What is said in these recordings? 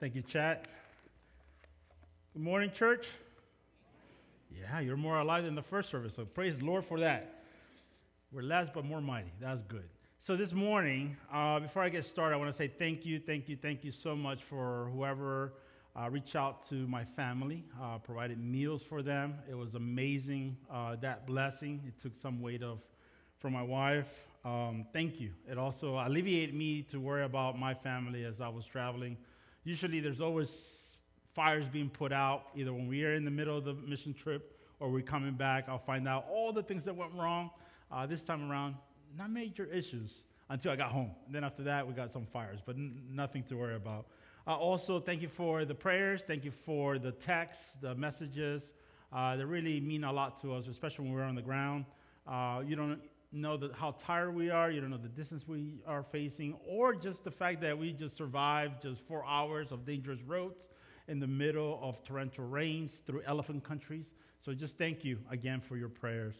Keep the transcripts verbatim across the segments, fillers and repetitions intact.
Thank you, chat. Good morning, church. Yeah, you're more alive than the first service, so praise the Lord for that. We're last but more mighty. That's good. So this morning, uh, before I get started, I want to say thank you, thank you, thank you so much for whoever uh, reached out to my family, uh, provided meals for them. It was amazing, uh, that blessing. It took some weight off from my wife. Um, thank you. It also alleviated me to worry about my family as I was traveling. Usually there's always fires being put out, either when we are in the middle of the mission trip or we're coming back. I'll find out all the things that went wrong. Uh, this time around, not major issues until I got home. And then after that, we got some fires, but n- nothing to worry about. Uh, also, thank you for the prayers. Thank you for the texts, the messages. Uh, they really mean a lot to us, especially when we're on the ground. Uh, you don't know the, how tired we are. You don't know the distance we are facing, or just the fact that we just survived just four hours of dangerous roads in the middle of torrential rains through elephant countries. So just thank you again for your prayers.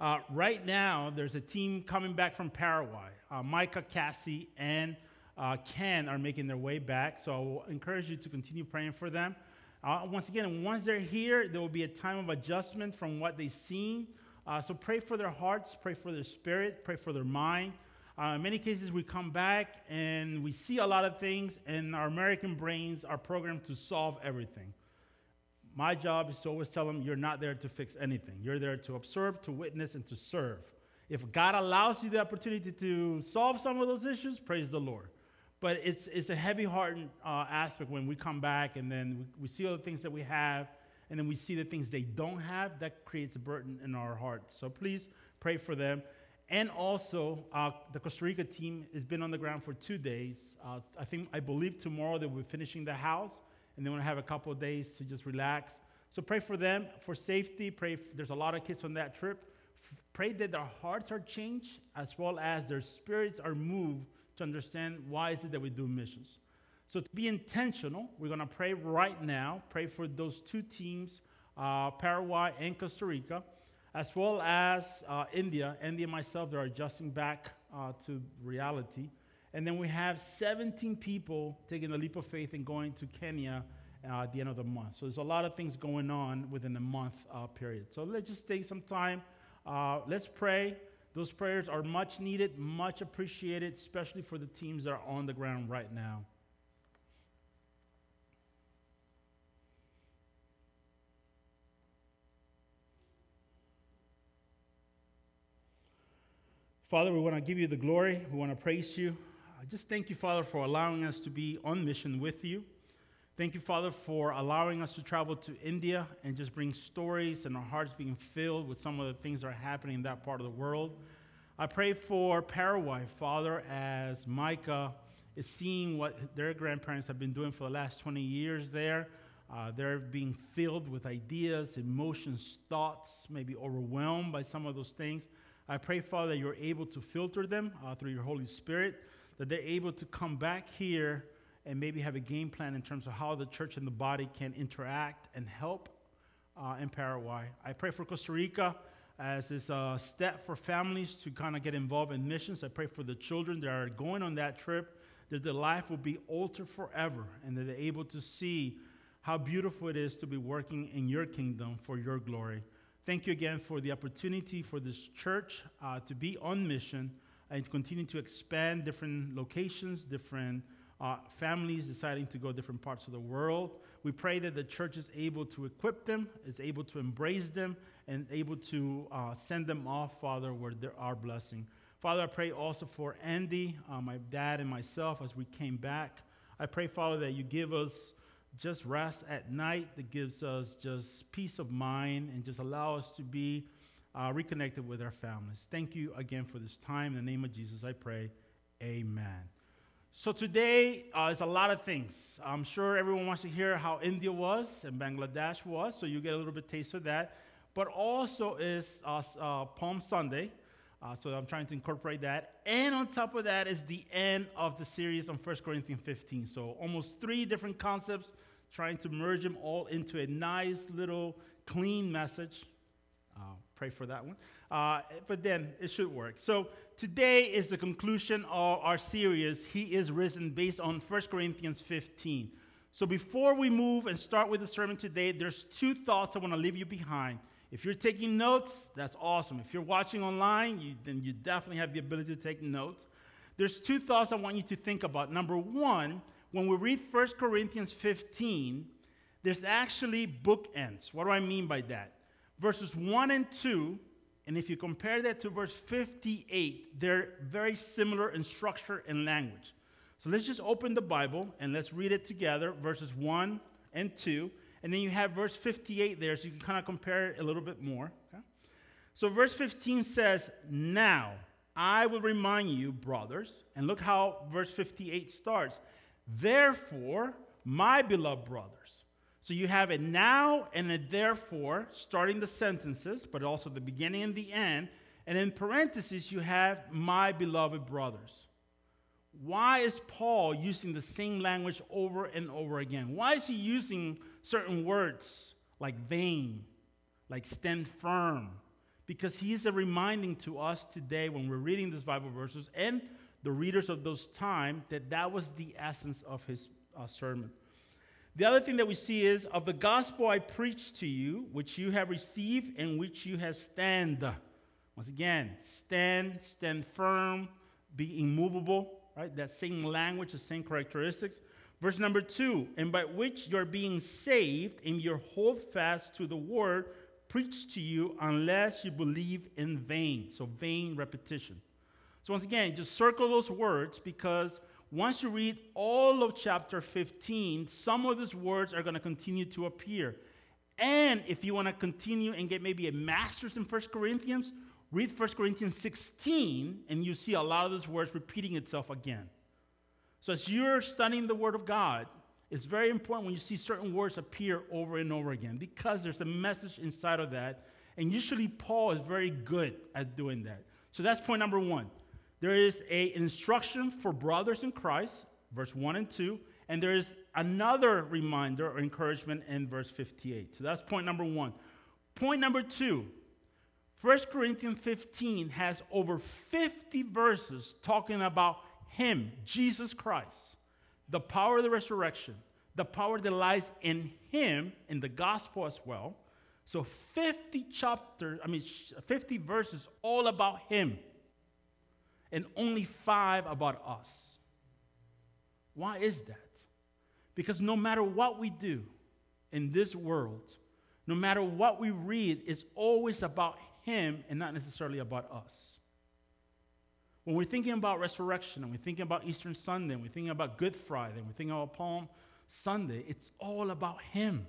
Uh, right now, there's a team coming back from Paraguay. Uh, Micah, Cassie, and uh, Ken are making their way back, so I will encourage you to continue praying for them. Uh, once again, once they're here, there will be a time of adjustment from what they've seen. Uh, so pray for their hearts, pray for their spirit, pray for their mind. Uh, in many cases, we come back and we see a lot of things, and our American brains are programmed to solve everything. My job is to always tell them, you're not there to fix anything. You're there to observe, to witness, and to serve. If God allows you the opportunity to solve some of those issues, praise the Lord. But it's it's a heavy-hearted uh, aspect when we come back, and then we, we see all the things that we have, and then we see the things they don't have. That creates a burden in our hearts. So please pray for them. And also, uh, the Costa Rica team has been on the ground for two days. Uh, I think, I believe tomorrow they'll be finishing the house. And they want to have a couple of days to just relax. So pray for them, for safety. Pray. F- there's a lot of kids on that trip. F- pray that their hearts are changed as well as their spirits are moved to understand why is it that we do missions. So to be intentional, we're going to pray right now. Pray for those two teams, uh, Paraguay and Costa Rica, as well as uh, India. Andy and myself, they're adjusting back uh, to reality. And then we have seventeen people taking the leap of faith and going to Kenya uh, at the end of the month. So there's a lot of things going on within the month uh, period. So let's just take some time. Uh, let's pray. Those prayers are much needed, much appreciated, especially for the teams that are on the ground right now. Father, we want to give you the glory. We want to praise you. I just thank you, Father, for allowing us to be on mission with you. Thank you, Father, for allowing us to travel to India and just bring stories and our hearts being filled with some of the things that are happening in that part of the world. I pray for Paraguay, Father, as Micah is seeing what their grandparents have been doing for the last twenty years there. Uh, they're being filled with ideas, emotions, thoughts, maybe overwhelmed by some of those things. I pray, Father, that you're able to filter them uh, through your Holy Spirit, that they're able to come back here and maybe have a game plan in terms of how the church and the body can interact and help uh, in Paraguay. I pray for Costa Rica as it's a step for families to kind of get involved in missions. I pray for the children that are going on that trip, that their life will be altered forever and that they're able to see how beautiful it is to be working in your kingdom for your glory. Thank you again for the opportunity for this church uh, to be on mission and continue to expand different locations, different uh, families deciding to go different parts of the world. We pray that the church is able to equip them, is able to embrace them, and able to uh, send them off, Father, where there are blessings. Father, I pray also for Andy, uh, my dad, and myself as we came back. I pray, Father, that you give us just rest at night, that gives us just peace of mind and just allow us to be Uh, reconnected with our families. Thank you again for this time. In the name of Jesus, I pray. Amen. So today, uh, there's a lot of things. I'm sure everyone wants to hear how India was and Bangladesh was, so you get a little bit taste of that. But also is uh, uh, Palm Sunday, uh, so I'm trying to incorporate that. And on top of that is the end of the series on First Corinthians fifteen. So almost three different concepts, trying to merge them all into a nice little clean message. Uh, Pray for that one. Uh, but then it should work. So today is the conclusion of our series, He is Risen, based on First Corinthians fifteen. So before we move and start with the sermon today, there's two thoughts I want to leave you behind. If you're taking notes, that's awesome. If you're watching online, you, then you definitely have the ability to take notes. There's two thoughts I want you to think about. Number one, when we read First Corinthians fifteen, there's actually bookends. What do I mean by that? Verses one and two, and if you compare that to verse fifty-eight, they're very similar in structure and language. So let's just open the Bible and let's read it together, verses one and two. And then you have verse fifty-eight there, so you can kind of compare it a little bit more. Okay? So verse fifteen says, "Now I will remind you, brothers," and look how verse fifty-eight starts, "therefore, my beloved brothers." So you have a now and a therefore, starting the sentences, but also the beginning and the end. And in parentheses, you have "my beloved brothers." Why is Paul using the same language over and over again? Why is he using certain words like vain, like stand firm? Because he is a reminding to us today when we're reading these Bible verses and the readers of those times that that was the essence of his uh, sermon. The other thing that we see is, "Of the gospel I preach to you, which you have received and which you have stand." Once again, stand, stand firm, be immovable. Right? That same language, the same characteristics. Verse number two, "And by which you're being saved, and you hold fast to the word preached to you, unless you believe in vain." So vain repetition. So once again, just circle those words, because once you read all of chapter fifteen, some of these words are going to continue to appear. And if you want to continue and get maybe a master's in First Corinthians, read First Corinthians sixteen, and you see a lot of these words repeating itself again. So as you're studying the Word of God, it's very important when you see certain words appear over and over again, because there's a message inside of that, and usually Paul is very good at doing that. So that's point number one. There is an instruction for brothers in Christ, verse one and two, and there is another reminder or encouragement in verse fifty-eight. So that's point number one. Point number two, First Corinthians fifteen has over fifty verses talking about him, Jesus Christ, the power of the resurrection, the power that lies in him, in the gospel as well. So fifty chapters, I mean fifty verses all about him, and only five about us. Why is that? Because no matter what we do in this world, no matter what we read, it's always about him. Him and not necessarily about us. When we're thinking about resurrection and we're thinking about Easter Sunday and we're thinking about Good Friday and we're thinking about Palm Sunday, it's all about him.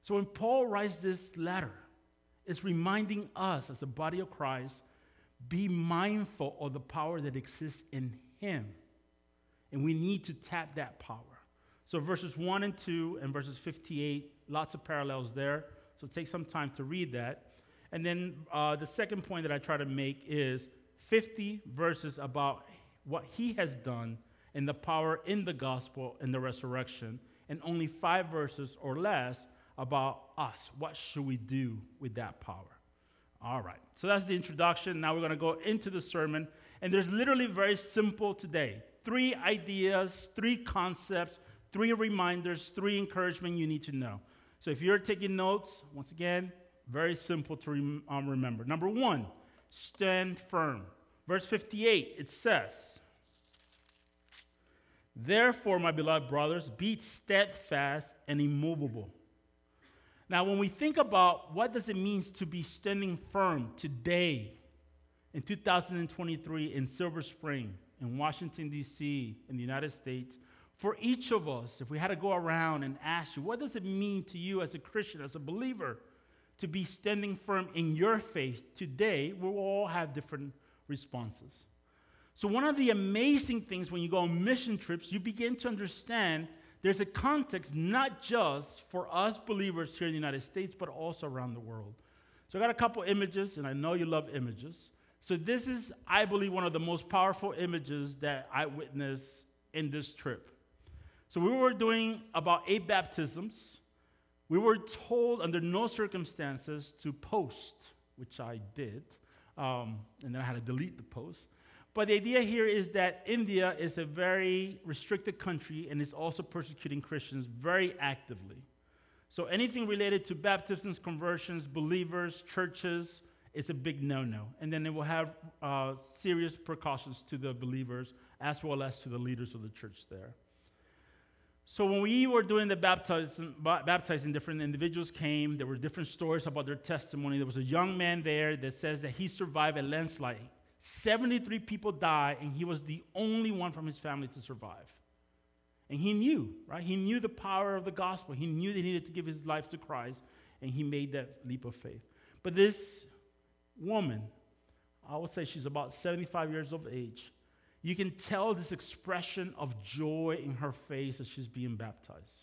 So when Paul writes this letter, it's reminding us as a body of Christ, be mindful of the power that exists in him. And we need to tap that power. So verses one and two and verses fifty-eight, lots of parallels there. So take some time to read that. And then uh, the second point that I try to make is fifty verses about what he has done and the power in the gospel and the resurrection, and only five verses or less about us. What should we do with that power? All right, so that's the introduction. Now we're going to go into the sermon, and there's literally very simple today. Three ideas, three concepts, three reminders, three encouragement you need to know. So if you're taking notes, once again, very simple to rem- um, remember. Number one, stand firm. Verse fifty-eight, it says, "Therefore, my beloved brothers, be steadfast and immovable." Now, when we think about what does it mean to be standing firm today in two thousand twenty-three in Silver Spring, in Washington, D C, in the United States, for each of us, if we had to go around and ask you, what does it mean to you as a Christian, as a believer, to be standing firm in your faith today? We'll all have different responses. So one of the amazing things when you go on mission trips, you begin to understand there's a context not just for us believers here in the United States, but also around the world. So I got a couple images, and I know you love images. So this is, I believe, one of the most powerful images that I witnessed in this trip. So we were doing about eight baptisms. We were told under no circumstances to post, which I did, um, and then I had to delete the post. But the idea here is that India is a very restricted country and is also persecuting Christians very actively. So anything related to baptisms, conversions, believers, churches, it's a big no-no. And then it will have uh, serious precautions to the believers as well as to the leaders of the church there. So when we were doing the baptism, baptizing, different individuals came. There were different stories about their testimony. There was a young man there that says that he survived a landslide. seventy-three people died, and he was the only one from his family to survive. And he knew, right? He knew the power of the gospel. He knew that he needed to give his life to Christ, and he made that leap of faith. But this woman, I would say she's about seventy-five years of age. You can tell this expression of joy in her face as she's being baptized.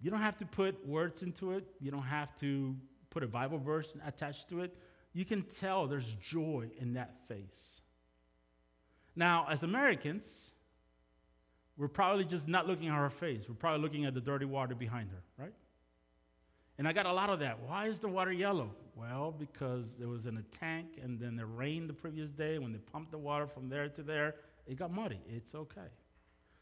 You don't have to put words into it. You don't have to put a Bible verse attached to it. You can tell there's joy in that face. Now, as Americans, we're probably just not looking at her face. We're probably looking at the dirty water behind her, right? And I got a lot of that. Why is the water yellow? Well, because it was in a tank, and then it rained the previous day. When they pumped the water from there to there, it got muddy. It's okay.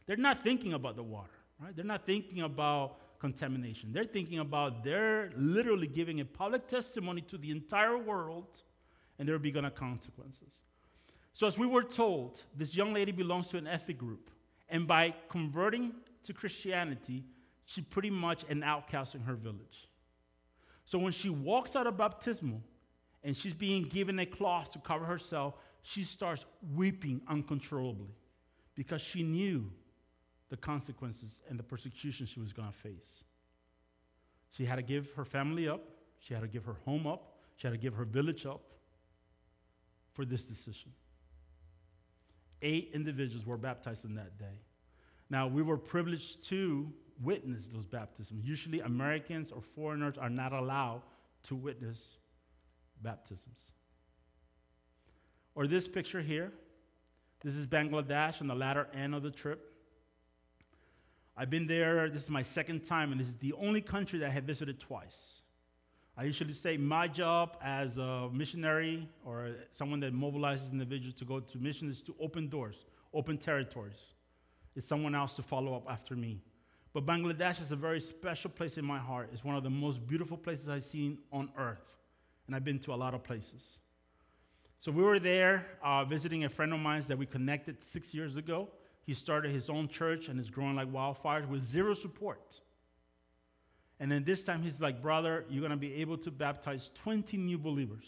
They're not thinking about the water, right? They're not thinking about contamination. They're thinking about they're literally giving a public testimony to the entire world, and there will be going to consequences. So as we were told, this young lady belongs to an ethnic group. And by converting to Christianity, she's pretty much an outcast in her village. So when she walks out of baptismal and she's being given a cloth to cover herself, she starts weeping uncontrollably because she knew the consequences and the persecution she was going to face. She had to give her family up. She had to give her home up. She had to give her village up for this decision. Eight individuals were baptized on that day. Now, we were privileged to witness those baptisms. Usually, Americans or foreigners are not allowed to witness baptisms. Or this picture here. This is Bangladesh on the latter end of the trip. I've been there. This is my second time, and this is the only country that I have visited twice. I usually say my job as a missionary or someone that mobilizes individuals to go to mission is to open doors, open territories. It's someone else to follow up after me. But Bangladesh is a very special place in my heart. It's one of the most beautiful places I've seen on earth, and I've been to a lot of places. So we were there uh, visiting a friend of mine that we connected six years ago. He started his own church and is growing like wildfire with zero support. And then this time he's like, brother, you're going to be able to baptize twenty new believers.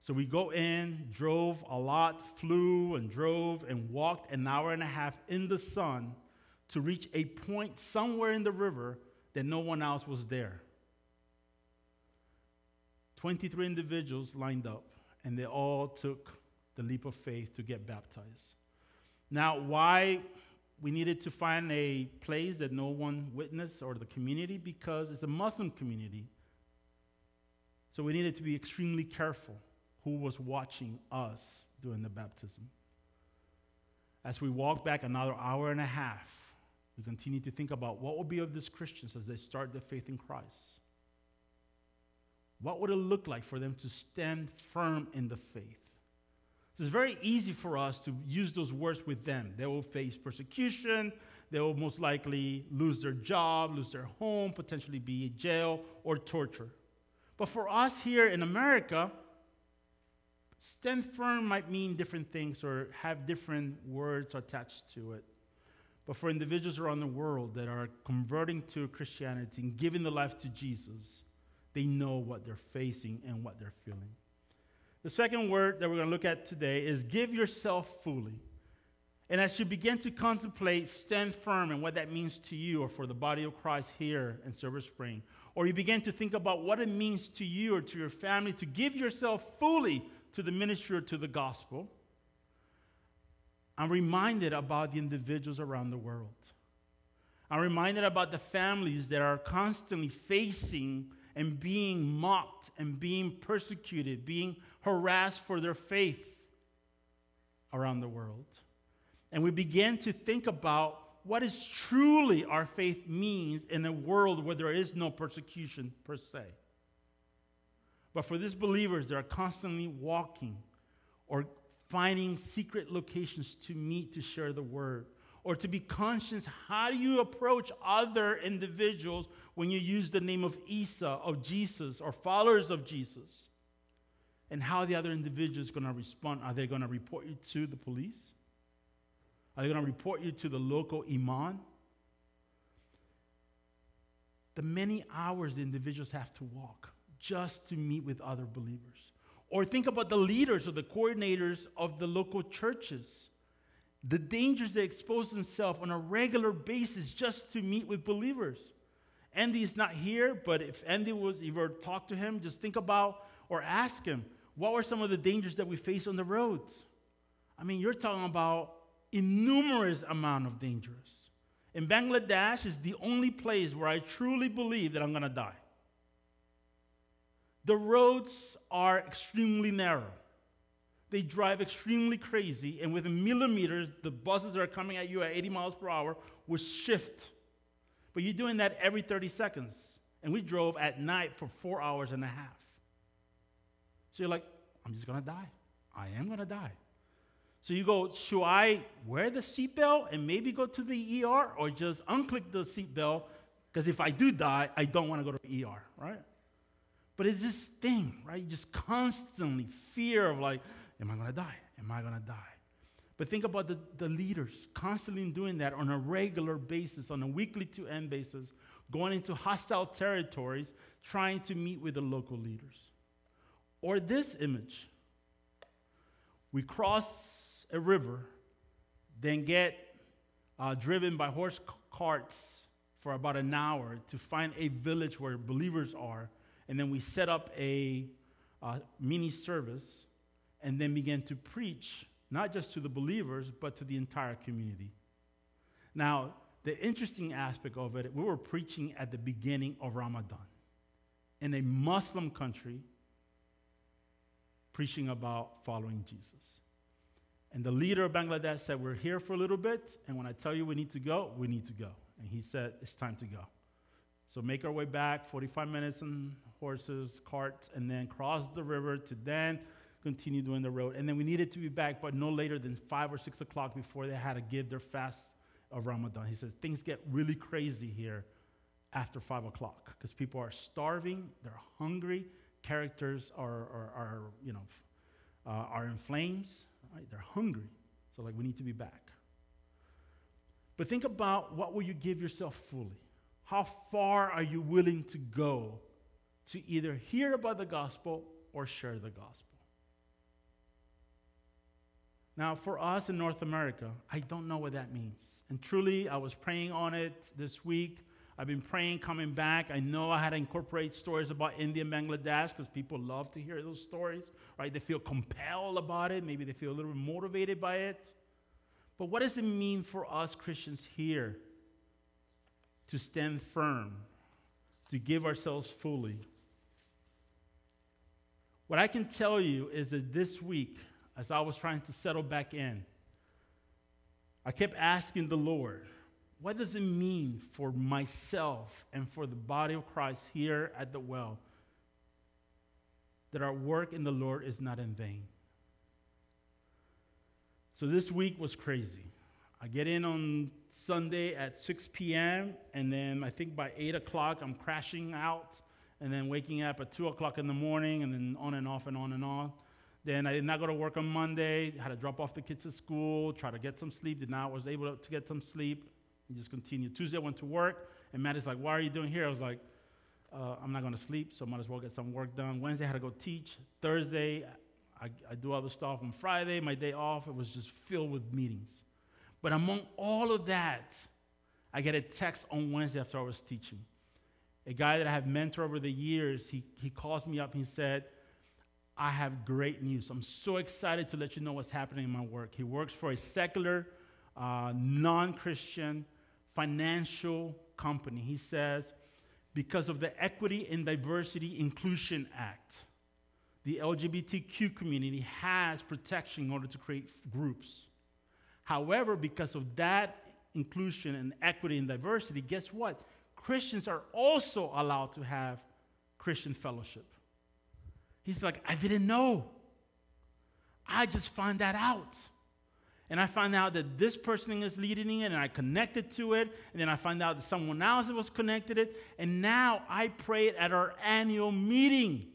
So we go in, drove a lot, flew and drove and walked an hour and a half in the sun to reach a point somewhere in the river that no one else was there. twenty-three individuals lined up, and they all took the leap of faith to get baptized. Now, why... We needed to find a place that no one witnessed or the community because it's a Muslim community. So we needed to be extremely careful who was watching us during the baptism. As we walked back another hour and a half, we continued to think about what would be of these Christians as they start their faith in Christ. What would it look like for them to stand firm in the faith? It's very easy for us to use those words with them. They will face persecution. They will most likely lose their job, lose their home, potentially be in jail or torture. But for us here in America, stand firm might mean different things or have different words attached to it. But for individuals around the world that are converting to Christianity and giving their life to Jesus, they know what they're facing and what they're feeling. The second word that we're going to look at today is give yourself fully. And as you begin to contemplate, stand firm and what that means to you or for the body of Christ here in Silver Spring, or you begin to think about what it means to you or to your family to give yourself fully to the ministry or to the gospel, I'm reminded about the individuals around the world. I'm reminded about the families that are constantly facing and being mocked and being persecuted, being harassed for their faith around the world. And we begin to think about what is truly our faith means in a world where there is no persecution per se. But for these believers, they are constantly walking or finding secret locations to meet to share the word, or to be conscious, how do you approach other individuals when you use the name of Isa, of Jesus, or followers of Jesus? And how the other individual is going to respond. Are they going to report you to the police? Are they going to report you to the local imam? The many hours the individuals have to walk just to meet with other believers. Or think about the leaders or the coordinators of the local churches. The dangers they expose themselves on a regular basis just to meet with believers. Andy is not here, but if Andy was, if you ever talk to him, just think about or ask him, what were some of the dangers that we face on the roads? I mean, you're talking about innumerable amount of dangers. And Bangladesh is the only place where I truly believe that I'm going to die. The roads are extremely narrow. They drive extremely crazy, and within millimeters, the buses that are coming at you at eighty miles per hour will shift. But you're doing that every thirty seconds. And we drove at night for four hours and a half. So you're like, I'm just going to die. I am going to die. So you go, should I wear the seatbelt and maybe go to the E R, or just unclick the seatbelt? Because if I do die, I don't want to go to the E R, right? But it's this thing, right? Just constantly fear of like, am I going to die? Am I going to die? But think about the, the leaders constantly doing that on a regular basis, on a weekly to-end basis, going into hostile territories, trying to meet with the local leaders. Or this image. We cross a river, then get uh, driven by horse carts for about an hour to find a village where believers are, and then we set up a uh, mini service and then begin to preach, not just to the believers, but to the entire community. Now, the interesting aspect of it, we were preaching at the beginning of Ramadan in a Muslim country, preaching about following Jesus. And the leader of Bangladesh said, we're here for a little bit, and when I tell you we need to go, we need to go. And he said, it's time to go. So make our way back, forty-five minutes on horses, carts, and then cross the river to then continue doing the road. And then we needed to be back, but no later than five or six o'clock before they had to give their fast of Ramadan. He said, things get really crazy here after five o'clock because people are starving, they're hungry, characters are, are, are you know, uh, are in flames, right? They're hungry. So, like, we need to be back. But think about, what will you give yourself fully? How far are you willing to go to either hear about the gospel or share the gospel? Now, for us in North America, I don't know what that means. And truly, I was praying on it this week. I've been praying, coming back. I know I had to incorporate stories about India and Bangladesh because people love to hear those stories, right? They feel compelled about it. Maybe they feel a little bit motivated by it. But what does it mean for us Christians here to stand firm, to give ourselves fully? What I can tell you is that this week, as I was trying to settle back in, I kept asking the Lord, what does it mean for myself and for the body of Christ here at the well that our work in the Lord is not in vain? So this week was crazy. I get in on Sunday at six p.m., and then I think by eight o'clock I'm crashing out, and then waking up at two o'clock in the morning, and then on and off and on and on. Then I did not go to work on Monday, had to drop off the kids at school, try to get some sleep, did not, was able to get some sleep. You just continue. Tuesday, I went to work, and Matt is like, why are you doing here? I was like, uh, I'm not going to sleep, so I might as well get some work done. Wednesday, I had to go teach. Thursday, I, I do other stuff. On Friday, my day off, it was just filled with meetings. But among all of that, I get a text on Wednesday after I was teaching. A guy that I have mentored over the years, he, he calls me up and he said, I have great news. I'm so excited to let you know what's happening in my work. He works for a secular, uh, non-Christian financial company. He says, because of the Equity and Diversity Inclusion Act, the L G B T Q community has protection in order to create groups. However, because of that inclusion and equity and diversity, guess what? Christians are also allowed to have Christian fellowship. He's like, I didn't know. I just find that out. And I find out that this person is leading it, and I connected to it. And then I find out that someone else was connected to it. And now I pray it at our annual meeting.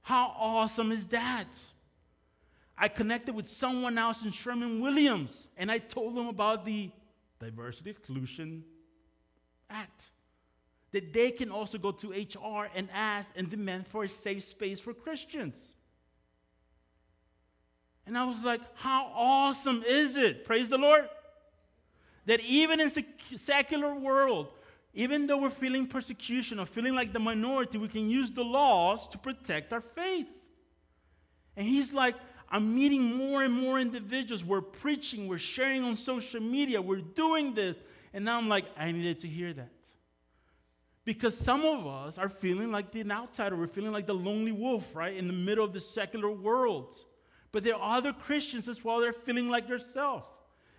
How awesome is that? I connected with someone else in Sherman Williams, and I told them about the Diversity Inclusion Act, that they can also go to H R and ask and demand for a safe space for Christians. And I was like, how awesome is it? Praise the Lord. That even in a secular world, even though we're feeling persecution or feeling like the minority, we can use the laws to protect our faith. And he's like, I'm meeting more and more individuals. We're preaching. We're sharing on social media. We're doing this. And now I'm like, I needed to hear that. Because some of us are feeling like the outsider. We're feeling like the lonely wolf, right, in the middle of the secular world. But there are other Christians as well that are feeling like yourself.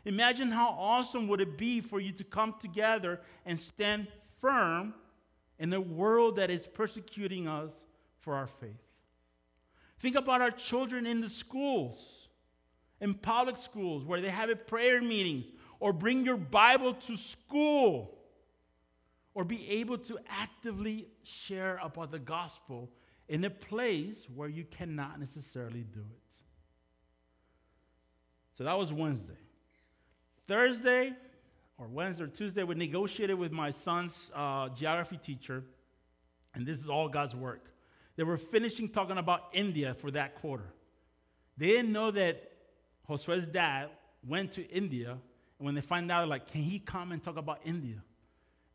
Imagine how awesome would it be for you to come together and stand firm in a world that is persecuting us for our faith. Think about our children in the schools, in public schools, where they have prayer meetings, or bring your Bible to school, or be able to actively share about the gospel in a place where you cannot necessarily do it. So that was Wednesday. Thursday, or Wednesday or Tuesday, we negotiated with my son's uh, geography teacher, and this is all God's work. They were finishing talking about India for that quarter. They didn't know that Josue's dad went to India, and when they find out, like, can he come and talk about India?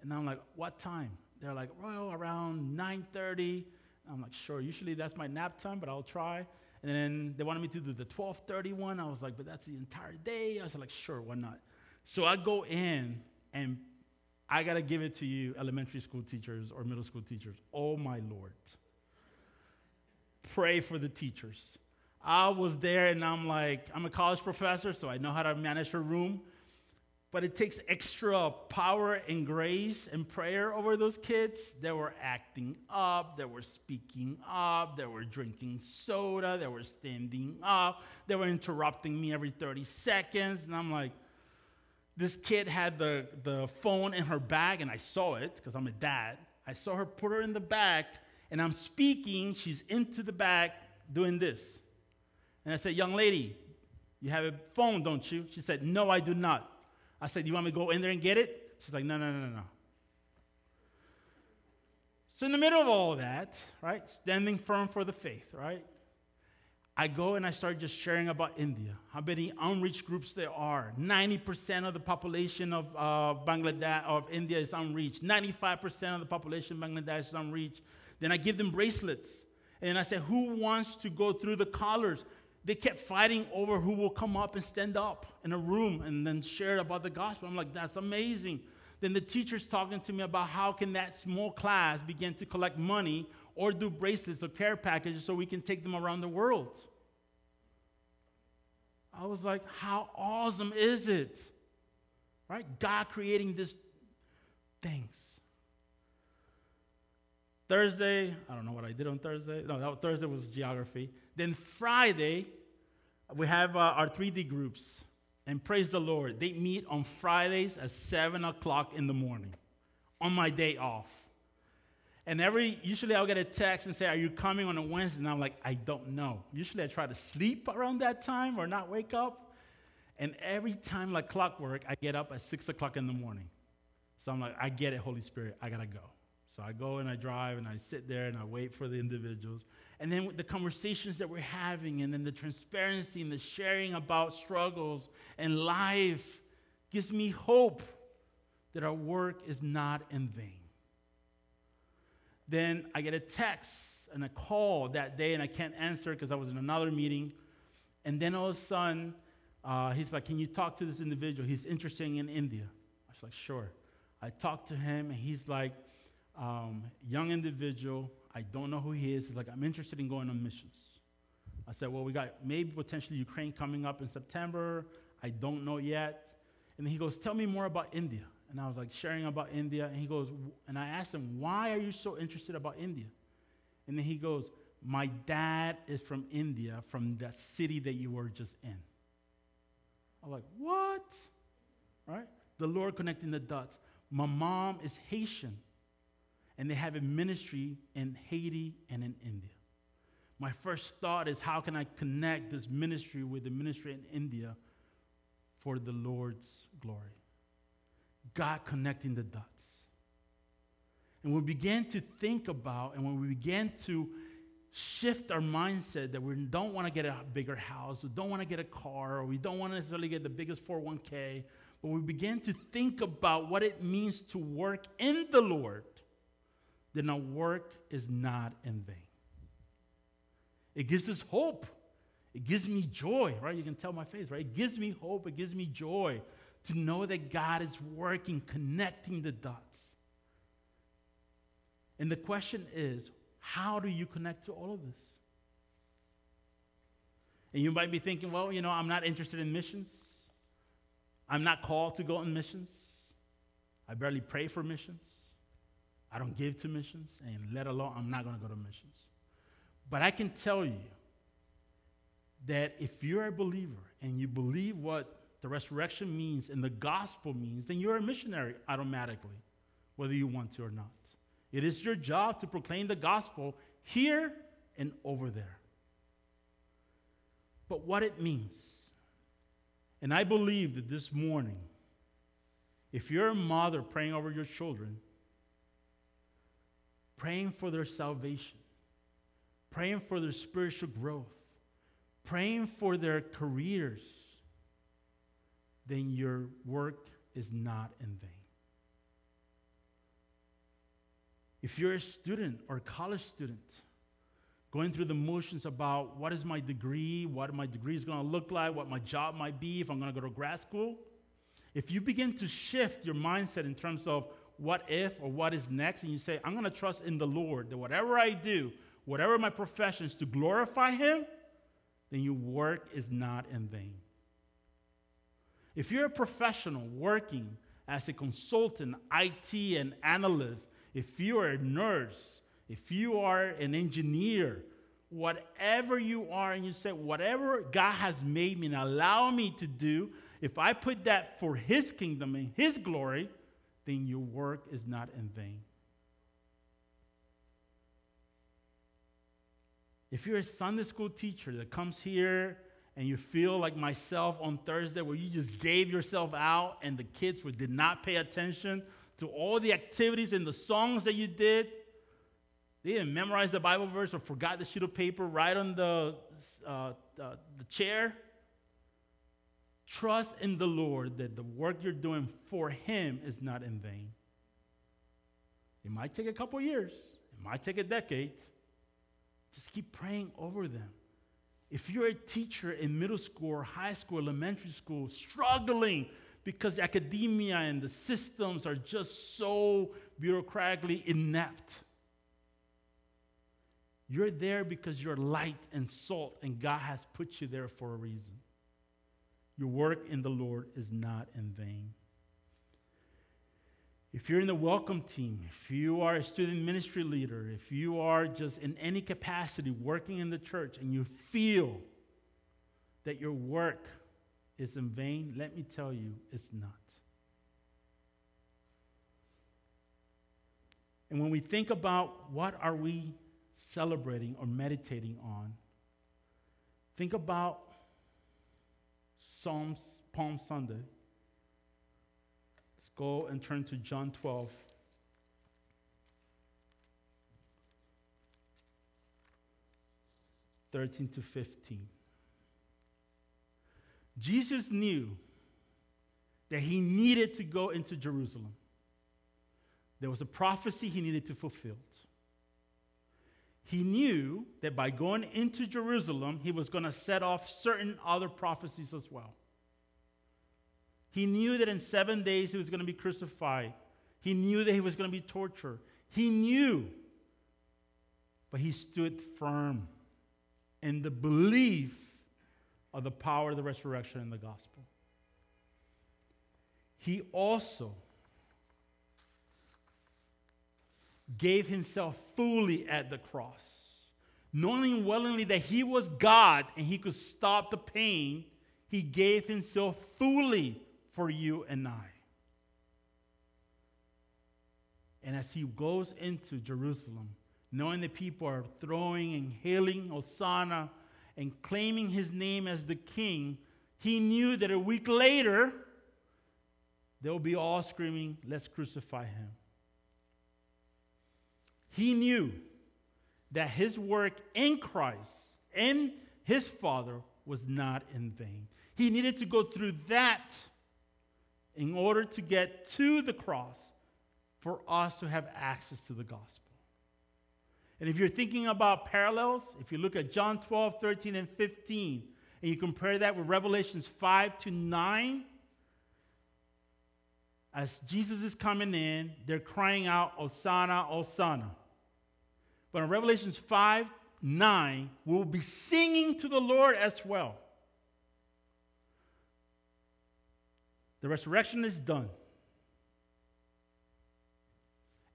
And I'm like, what time? They're like, well, around nine thirty. I'm like, sure, usually that's my nap time, but I'll try. And then they wanted me to do the twelve thirty one. I was like, but that's the entire day. I was like, sure, why not? So I go in, and I got to give it to you, elementary school teachers or middle school teachers. Oh, my Lord. Pray for the teachers. I was there, and I'm like, I'm a college professor, so I know how to manage a room. But it takes extra power and grace and prayer over those kids. They were acting up. They were speaking up. They were drinking soda. They were standing up. They were interrupting me every thirty seconds. And I'm like, this kid had the, the phone in her bag, and I saw it because I'm a dad. I saw her put her in the bag, and I'm speaking. She's into the bag doing this. And I said, young lady, you have a phone, don't you? She said, no, I do not. I said, you want me to go in there and get it? She's like, no, no, no, no, no. So in the middle of all that, right, standing firm for the faith, right, I go and I start just sharing about India, how many unreached groups there are. ninety percent of the population of uh, Bangladesh, of India is unreached. ninety-five percent of the population of Bangladesh is unreached. Then I give them bracelets. And I say, who wants to go through the collars? They kept fighting over who will come up and stand up in a room and then share about the gospel. I'm like, that's amazing. Then the teacher's talking to me about how can that small class begin to collect money or do bracelets or care packages so we can take them around the world. I was like, how awesome is it? Right? God creating these things. Thursday, I don't know what I did on Thursday. No, that, Thursday was geography. Then Friday, we have uh, our three D groups. And praise the Lord, they meet on Fridays at seven o'clock in the morning on my day off. And every usually I'll get a text and say, are you coming on a Wednesday? And I'm like, I don't know. Usually I try to sleep around that time or not wake up. And every time, like clockwork, I get up at six o'clock in the morning. So I'm like, I get it, Holy Spirit. I got to go. So I go and I drive and I sit there and I wait for the individuals. And then with the conversations that we're having and then the transparency and the sharing about struggles and life gives me hope that our work is not in vain. Then I get a text and a call that day, and I can't answer because I was in another meeting. And then all of a sudden, uh, he's like, can you talk to this individual? He's interested in India. I was like, sure. I talked to him, and he's like, um, young individual, I don't know who he is. He's like, I'm interested in going on missions. I said, well, we got maybe potentially Ukraine coming up in September. I don't know yet. And he goes, tell me more about India. And I was like sharing about India. And he goes, and I asked him, why are you so interested about India? And then he goes, my dad is from India, from the city that you were just in. I'm like, what? Right? The Lord connecting the dots. My mom is Haitian, and they have a ministry in Haiti and in India. My first thought is, how can I connect this ministry with the ministry in India for the Lord's glory? God connecting the dots. And we began to think about, and when we began to shift our mindset that we don't want to get a bigger house, we don't want to get a car, or we don't want to necessarily get the biggest four oh one k, but we began to think about what it means to work in the Lord, then our work is not in vain. It gives us hope. It gives me joy, right? You can tell my face, right? It gives me hope. It gives me joy to know that God is working, connecting the dots. And the question is, how do you connect to all of this? And you might be thinking, well, you know, I'm not interested in missions. I'm not called to go on missions. I barely pray for missions. I don't give to missions, and let alone I'm not going to go to missions. But I can tell you that if you're a believer and you believe what the resurrection means and the gospel means, then you're a missionary automatically, whether you want to or not. It is your job to proclaim the gospel here and over there. But what it means, and I believe that this morning, if you're a mother praying over your children, praying for their salvation, praying for their spiritual growth, praying for their careers, then your work is not in vain. If you're a student or a college student going through the motions about what is my degree, what my degree is going to look like, what my job might be, if I'm going to go to grad school, if you begin to shift your mindset in terms of what if or what is next, and you say, I'm going to trust in the Lord that whatever I do, whatever my profession is, to glorify him, then your work is not in vain. If you're a professional working as a consultant, I T and analyst, if you are a nurse, if you are an engineer, whatever you are, and you say, whatever God has made me and allow me to do, if I put that for his kingdom and his glory, then your work is not in vain. If you're a Sunday school teacher that comes here and you feel like myself on Thursday where you just gave yourself out and the kids were, did not pay attention to all the activities and the songs that you did, they didn't memorize the Bible verse or forgot the sheet of paper right on the, uh, uh, the chair, trust in the Lord that the work you're doing for him is not in vain. It might take a couple years. It might take a decade. Just keep praying over them. If you're a teacher in middle school or high school, elementary school, struggling because academia and the systems are just so bureaucratically inept, you're there because you're light and salt, and God has put you there for a reason. Your work in the Lord is not in vain. If you're in the welcome team, if you are a student ministry leader, if you are just in any capacity working in the church and you feel that your work is in vain, let me tell you, it's not. And when we think about what are we celebrating or meditating on, think about Psalms, Palm Sunday. Go and turn to John twelve. thirteen to fifteen. Jesus knew that he needed to go into Jerusalem. There was a prophecy he needed to fulfill. He knew that by going into Jerusalem, he was going to set off certain other prophecies as well. He knew that in seven days he was going to be crucified. He knew that he was going to be tortured. He knew, but he stood firm in the belief of the power of the resurrection and the gospel. He also gave himself fully at the cross, knowing willingly that he was God and he could stop the pain, he gave himself fully for you and I. And as he goes into Jerusalem, knowing that people are throwing and hailing Hosanna and claiming his name as the king, he knew that a week later, they'll be all screaming, "Let's crucify him." He knew that his work in Christ and his Father was not in vain. He needed to go through that in order to get to the cross for us to have access to the gospel. And if you're thinking about parallels, if you look at John twelve, thirteen, and fifteen, and you compare that with Revelations five to nine, as Jesus is coming in, they're crying out, "Hosanna, Hosanna." But in Revelations five, nine, we'll be singing to the Lord as well. The resurrection is done.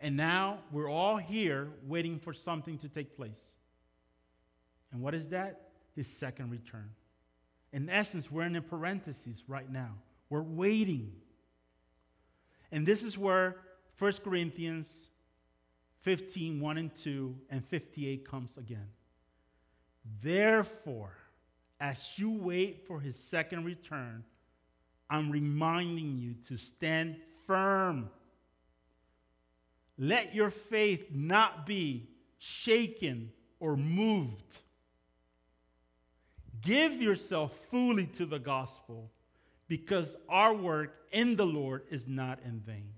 And now we're all here waiting for something to take place. And what is that? His second return. In essence, we're in a parenthesis right now. We're waiting. And this is where First Corinthians fifteen, one and two, and fifty-eight comes again. "Therefore, as you wait for his second return, I'm reminding you to stand firm. Let your faith not be shaken or moved. Give yourself fully to the gospel, because our work in the Lord is not in vain."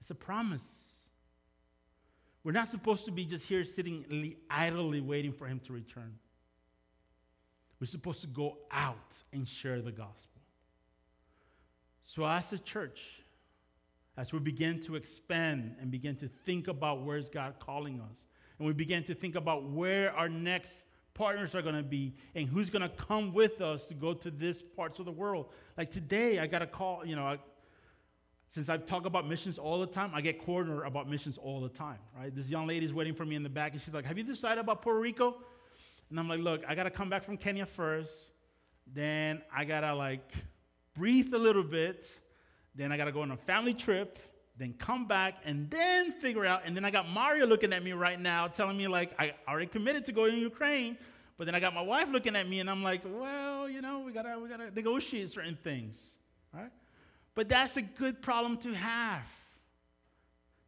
It's a promise. We're not supposed to be just here sitting idly waiting for him to return. We're supposed to go out and share the gospel. So as a church, as we begin to expand and begin to think about where's God calling us, and we begin to think about where our next partners are going to be and who's going to come with us to go to this parts of the world. Like today, I got a call, you know, I, since I talk about missions all the time, I get cornered about missions all the time, right? This young lady's waiting for me in the back, and she's like, "Have you decided about Puerto Rico?" And I'm like, "Look, I got to come back from Kenya first. Then I got to, like, breathe a little bit. Then I got to go on a family trip. Then come back, and then figure out." And then I got Mario looking at me right now, telling me, like, I already committed to going to Ukraine. But then I got my wife looking at me, and I'm like, well, you know, we got to we gotta negotiate certain things, right? But that's a good problem to have,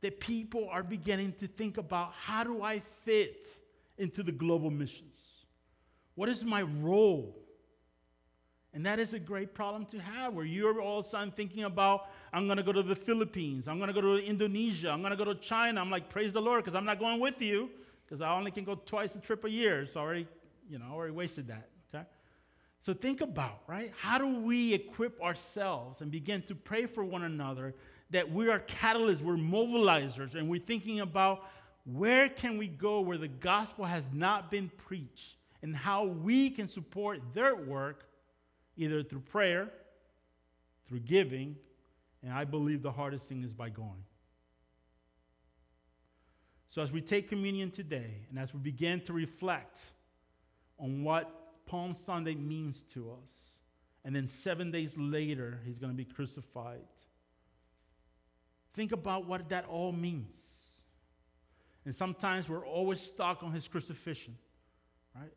that people are beginning to think about, how do I fit into the global missions? What is my role? And that is a great problem to have, where you're all of a sudden thinking about, I'm going to go to the Philippines, I'm going to go to Indonesia, I'm going to go to China. I'm like, praise the Lord, because I'm not going with you, because I only can go twice a trip a year. So I already, you know, I already wasted that. Okay? So think about, right? How do we equip ourselves and begin to pray for one another, that we are catalysts, we're mobilizers, and we're thinking about where can we go where the gospel has not been preached, and how we can support their work, either through prayer, through giving, and I believe the hardest thing is by going. So as we take communion today, and as we begin to reflect on what Palm Sunday means to us, and then seven days later, he's going to be crucified, think about what that all means. And sometimes we're always stuck on his crucifixion, right?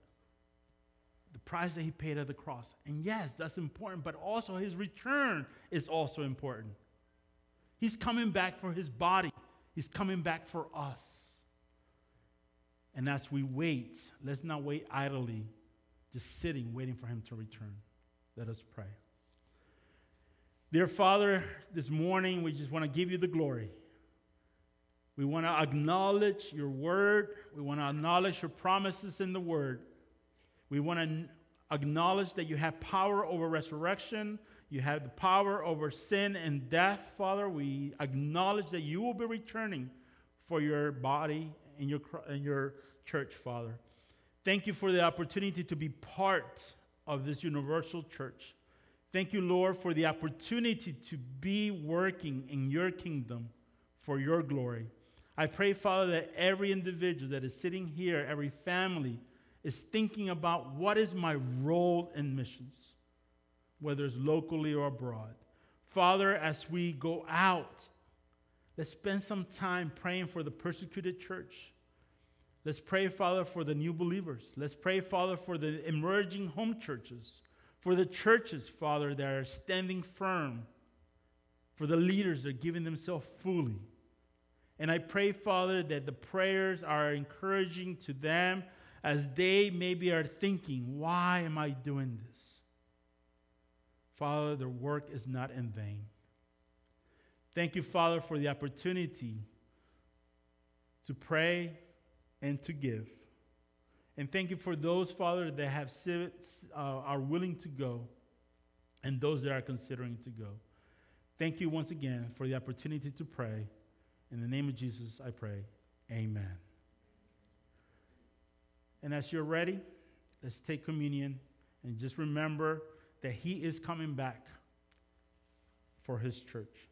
The price that he paid at the cross. And yes, that's important, but also his return is also important. He's coming back for his body. He's coming back for us. And as we wait, let's not wait idly, just sitting, waiting for him to return. Let us pray. Dear Father, this morning we just want to give you the glory. We want to acknowledge your word. We want to acknowledge your promises in the word. We want to acknowledge that you have power over resurrection. You have the power over sin and death, Father. We acknowledge that you will be returning for your body and your, and your church, Father. Thank you for the opportunity to be part of this universal church. Thank you, Lord, for the opportunity to be working in your kingdom for your glory. I pray, Father, that every individual that is sitting here, every family, is thinking about what is my role in missions, whether it's locally or abroad. Father, as we go out, let's spend some time praying for the persecuted church. Let's pray, Father, for the new believers. Let's pray, Father, for the emerging home churches, for the churches, Father, that are standing firm, for the leaders that are giving themselves fully. And I pray, Father, that the prayers are encouraging to them as they maybe are thinking, why am I doing this? Father, their work is not in vain. Thank you, Father, for the opportunity to pray and to give. And thank you for those, Father, that have uh, are willing to go and those that are considering to go. Thank you once again for the opportunity to pray. In the name of Jesus, I pray. Amen. And as you're ready, let's take communion and just remember that he is coming back for his church.